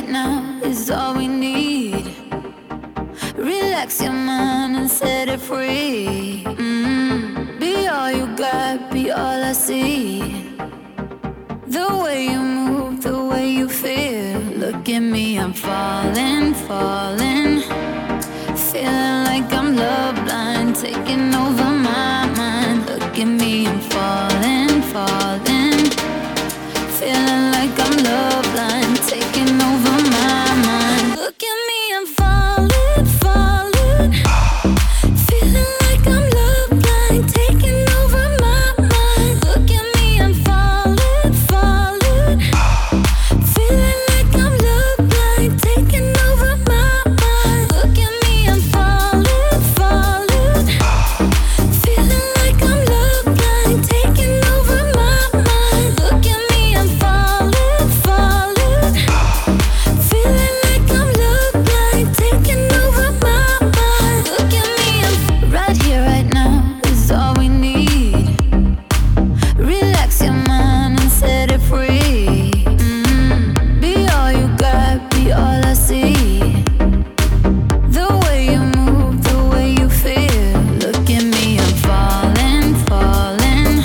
right now is all we need. Relax your mind and set it free. Be all you got, be all I see. The way you move, the way you feel. Look at me, I'm falling, falling. Feeling like I'm love blind, taking over my mind. Look at me, I'm falling, falling. Feeling like I'm love blind, taking over my mind. Look at me, I'm falling, falling. Feeling like I'm love blind, taking over my mind. Look at me, I'm falling, falling. Feeling like I'm love blind, taking over my mind. Look at me, I'm falling, falling. Feeling like I'm love blind, taking over my mind. Look at me, I'm falling, falling. Feeling like I'm love blind, taking over my mind. Look at me, I'm right here, right now is all we need. Relax your mind and set it free. Be all you got, be all I see. The way you move, the way you feel. Look at me, I'm falling, falling.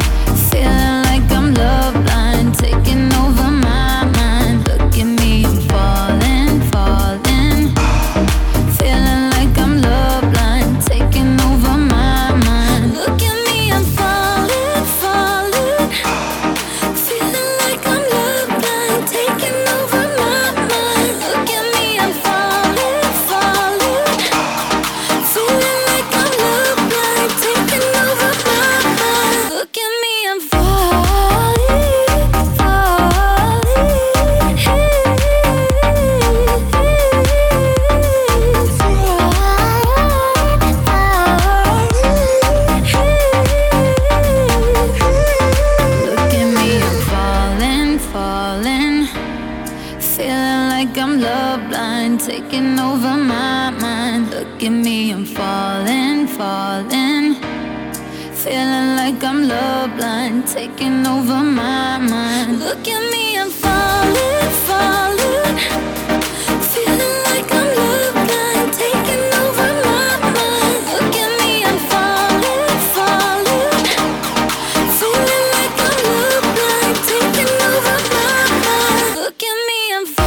Feeling like I'm love blind, taking over my mind. Look at me, I'm falling, falling. Feeling like I'm love blind, taking over my mind. Look at me, I'm falling, falling. Feeling like I'm love blind, taking over my mind. Look at me, I'm falling, falling. Feeling like I'm love blind, taking over my mind. Look at me, I'm falling, falling. Look at me, I'm falling, falling. Feeling like I'm love blind, taking over my mind. Look at me, I'm falling, falling. Feeling like I'm love blind, taking over my mind. Look at me, I'm falling, falling. Feeling like I'm love blind, taking over my mind. Look at me, I'm falling, falling. Feeling like I'm love blind, taking over my mind. Look at me, I'm falling, falling.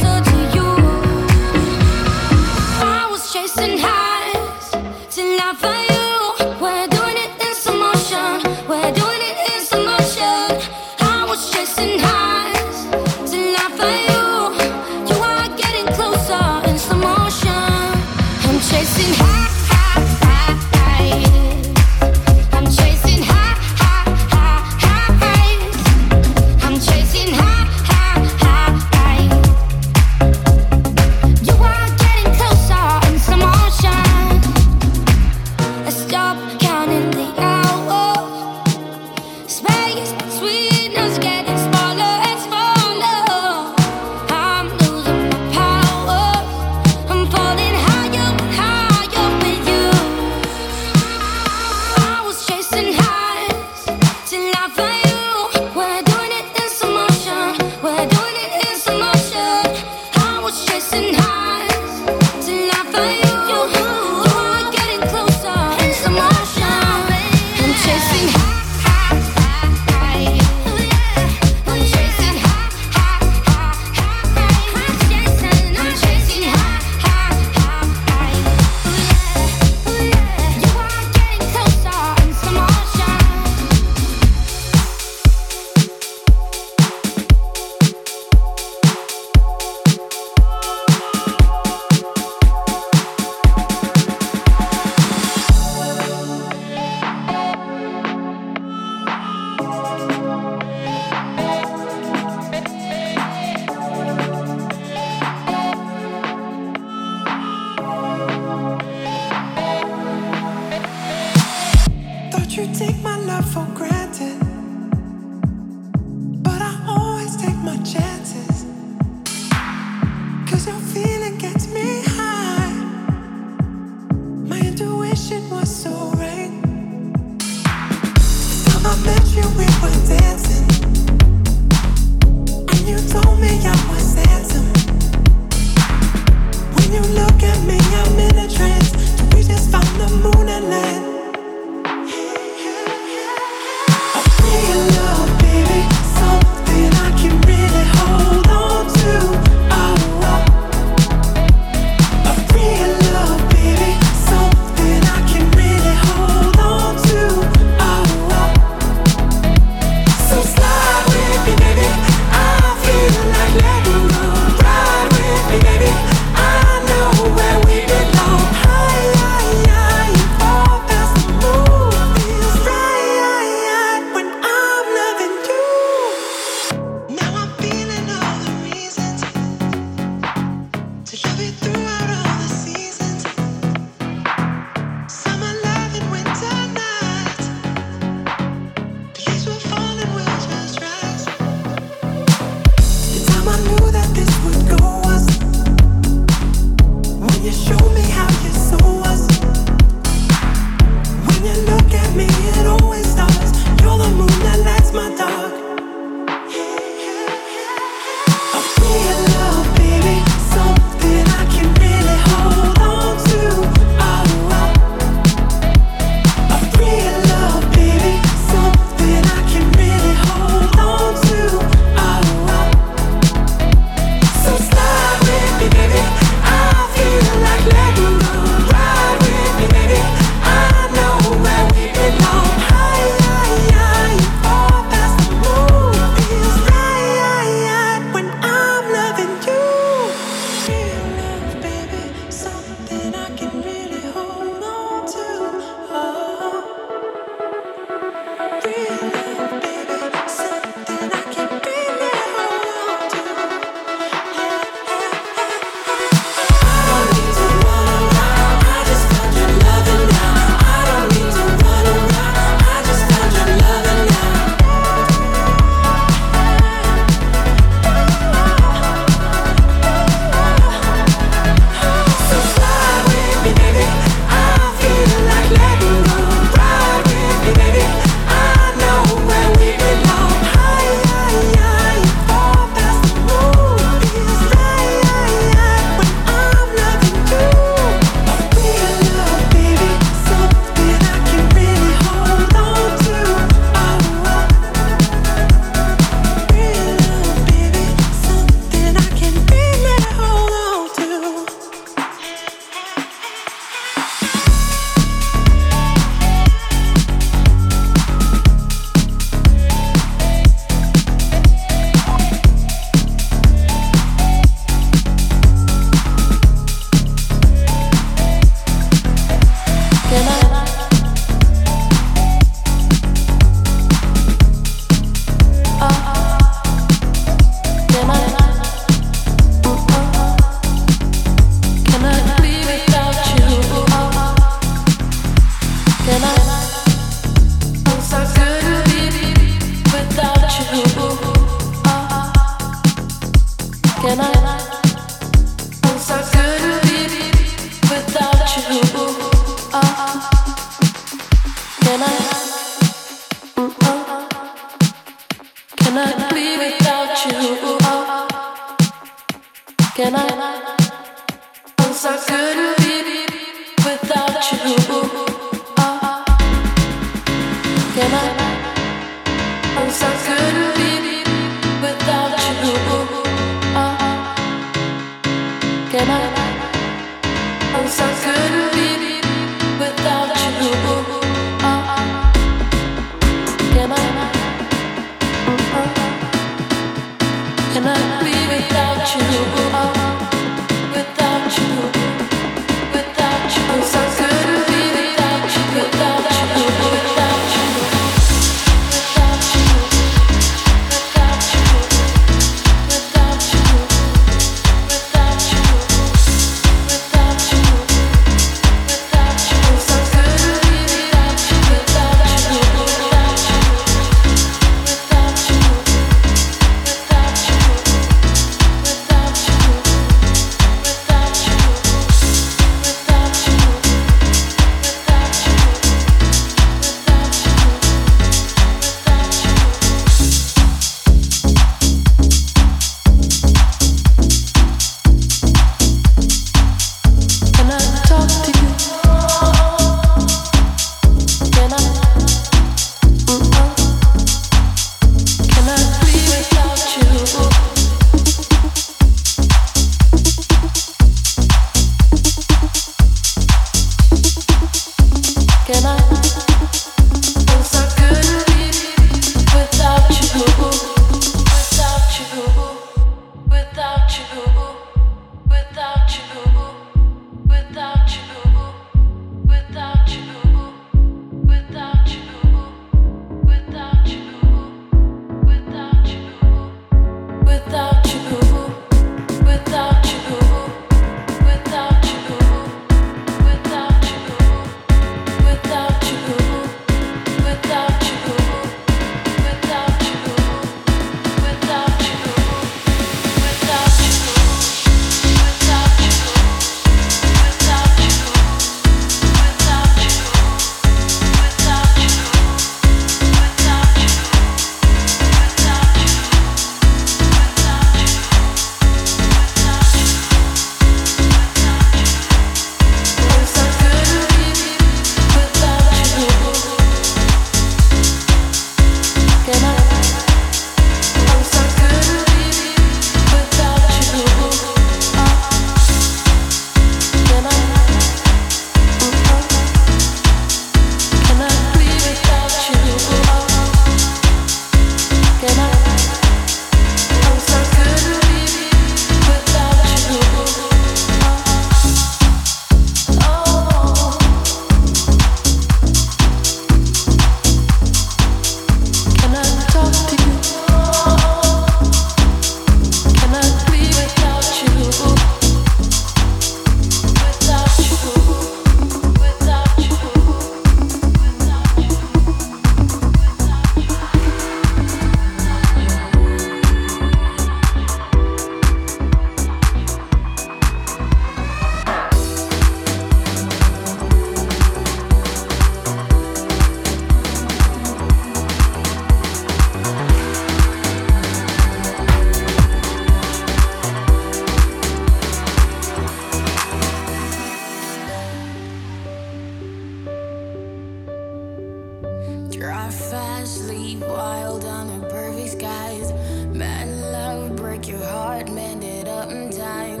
drive fast, sleep wild under perfect skies. Mad love, break your heart, mend it up in time.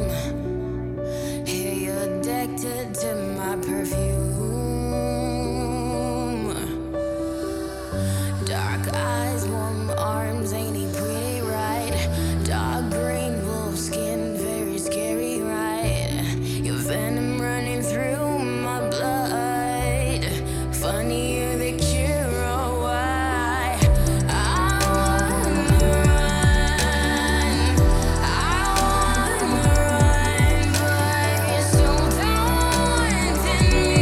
Here you're addicted to my perfume. Dark eyes, warm arms, ain't he pretty right? Dark green wolf skin, very scary right? Your venom running through my blood. Funny you're the cure. I wanna run, but you're so talented.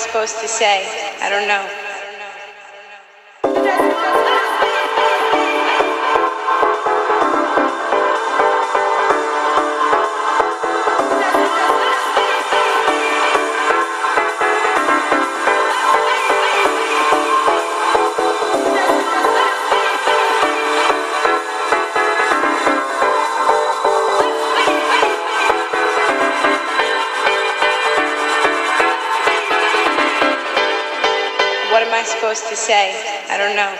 Supposed to say, I don't know. I supposed to say? I don't know.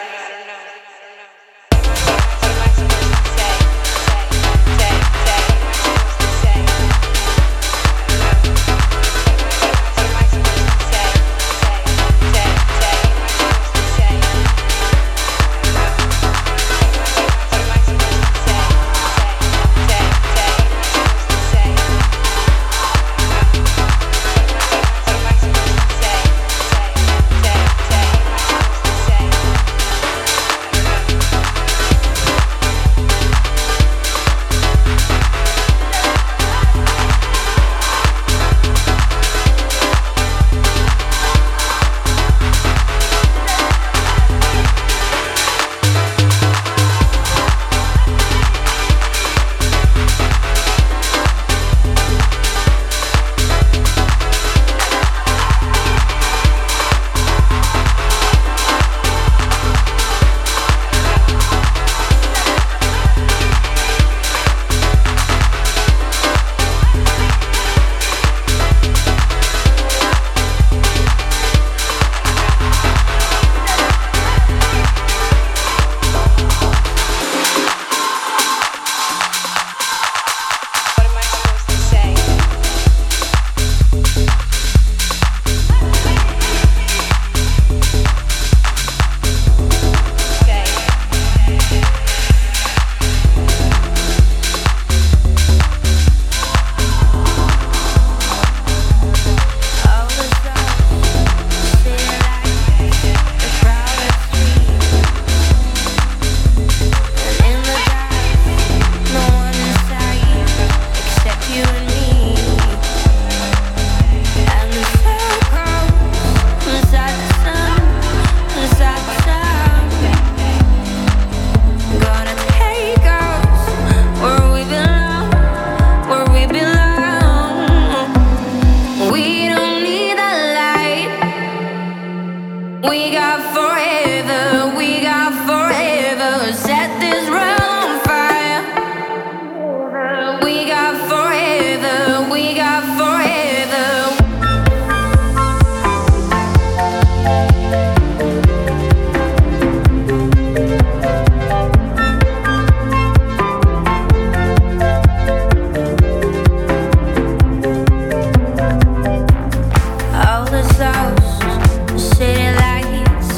City lights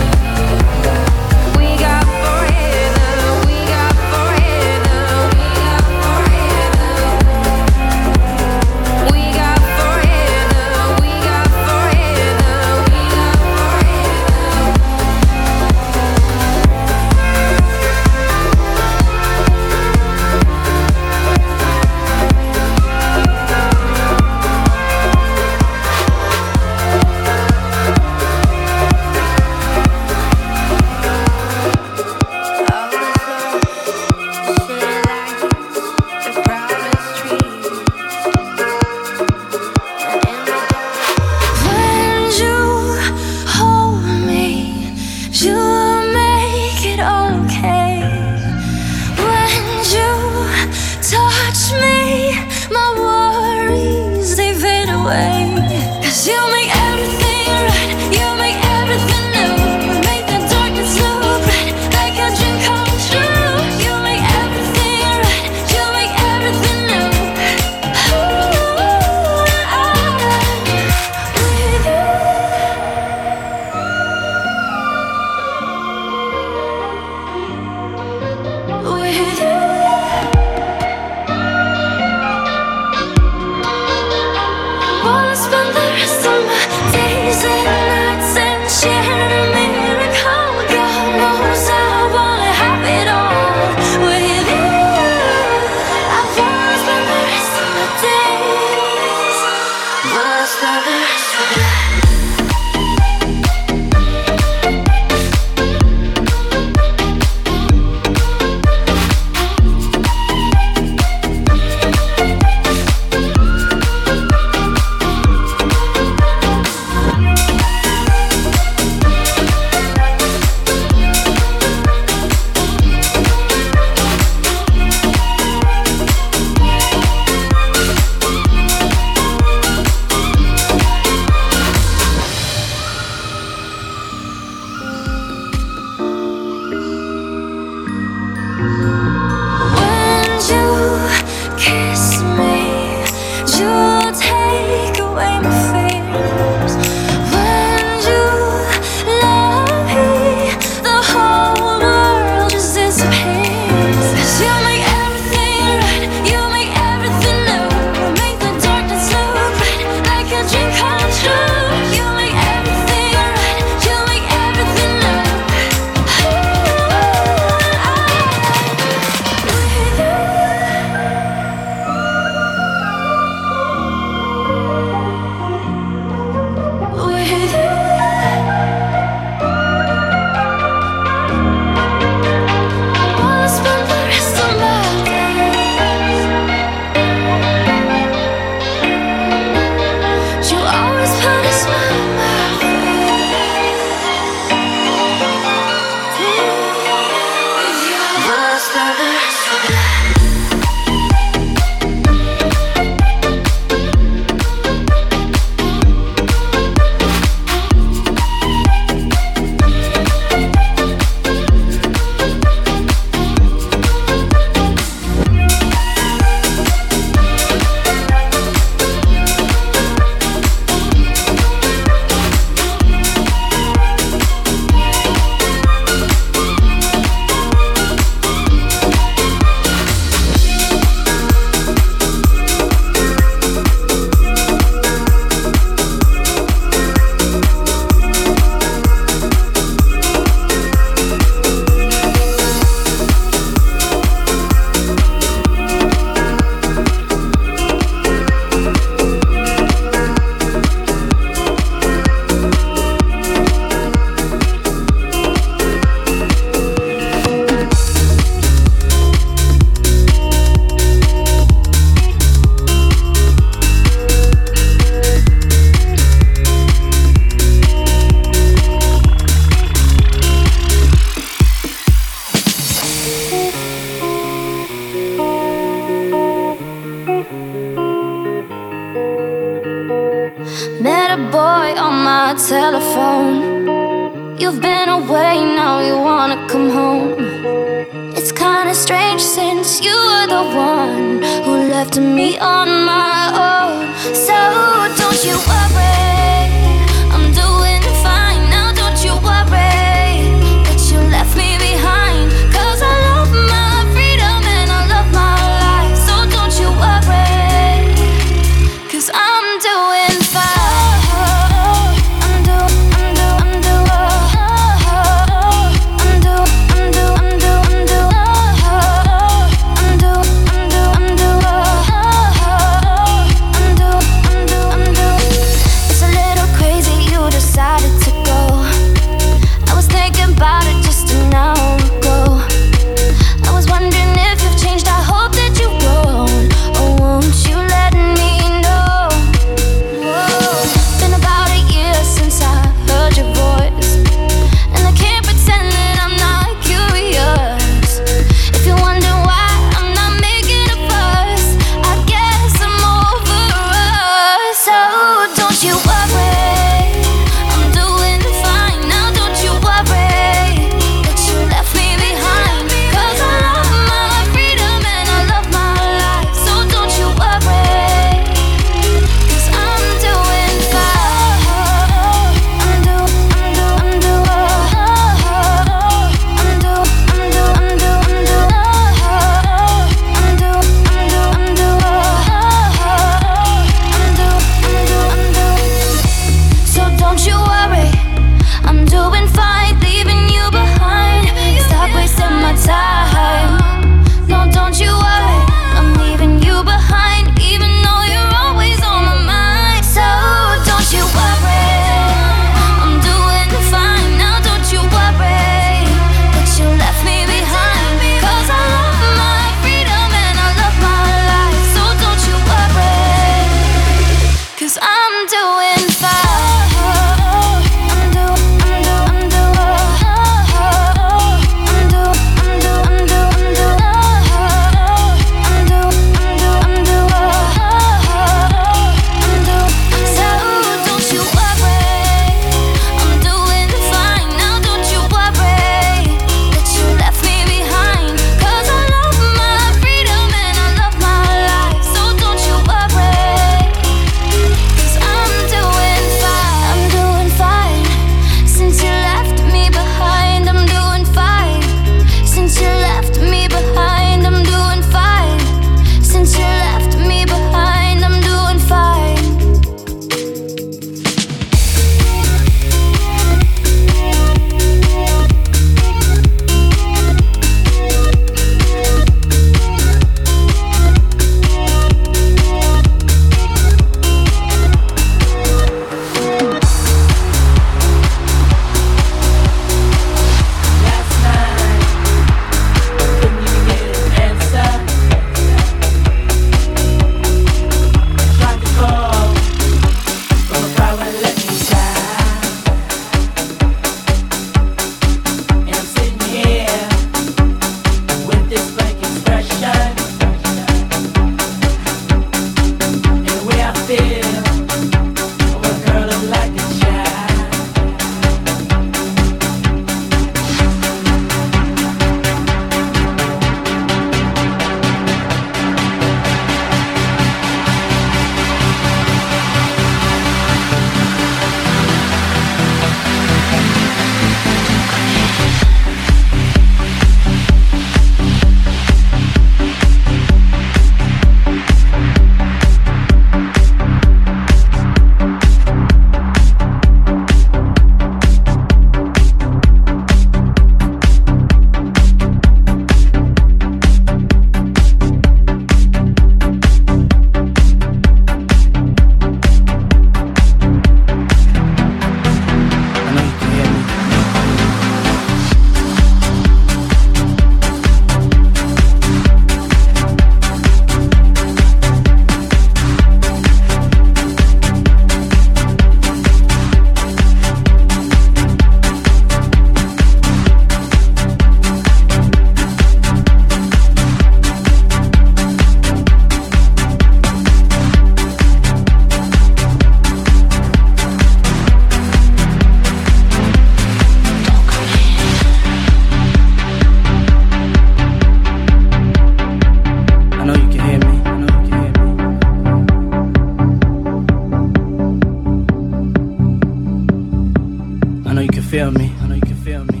feel me. I know you can feel me.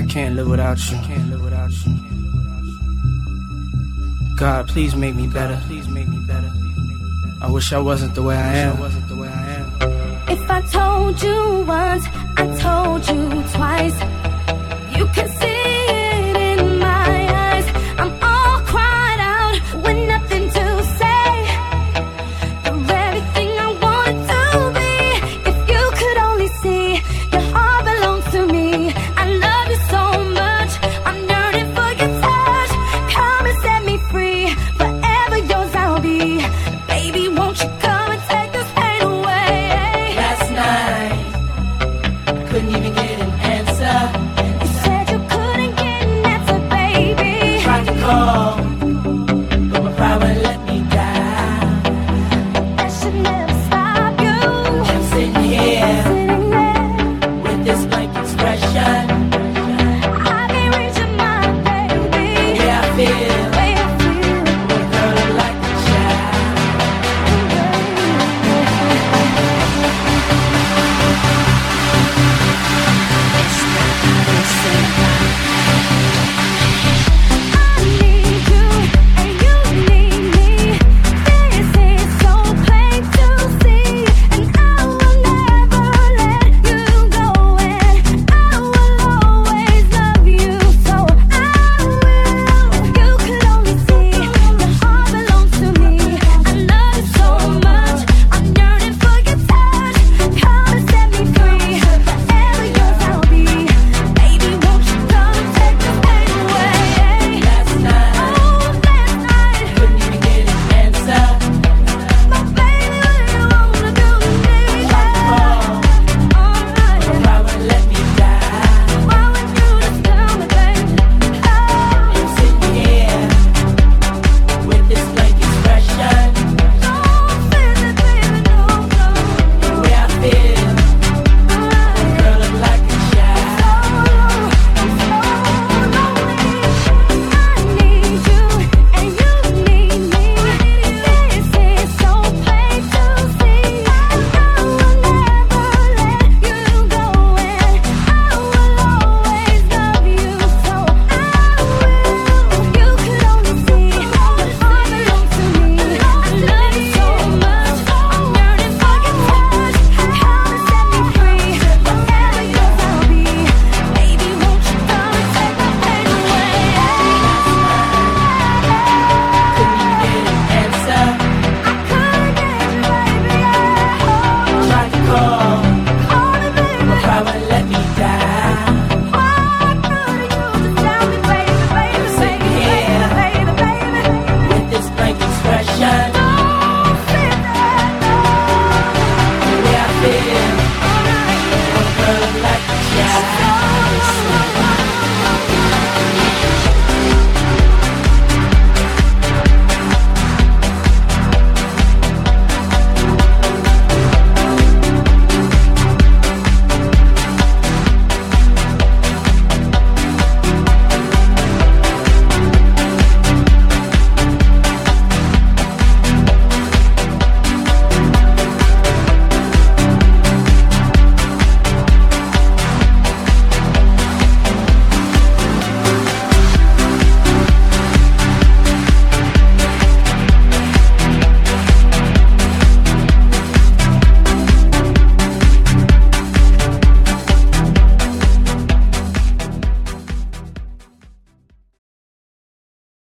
I can't live without you. Can't live without you. God, please make me better. Please make me better. I wish I wasn't the way I am. If I told you once, I told you twice. You can see it in my eyes. I'm all cried out with nothing to say. You're everything I wanted to be. If you could only see, your heart belongs to me. I love you so much. I'm yearning for your touch. Come and set me free. Forever yours I'll be. Baby, won't you come and take this pain away? Last night, couldn't even get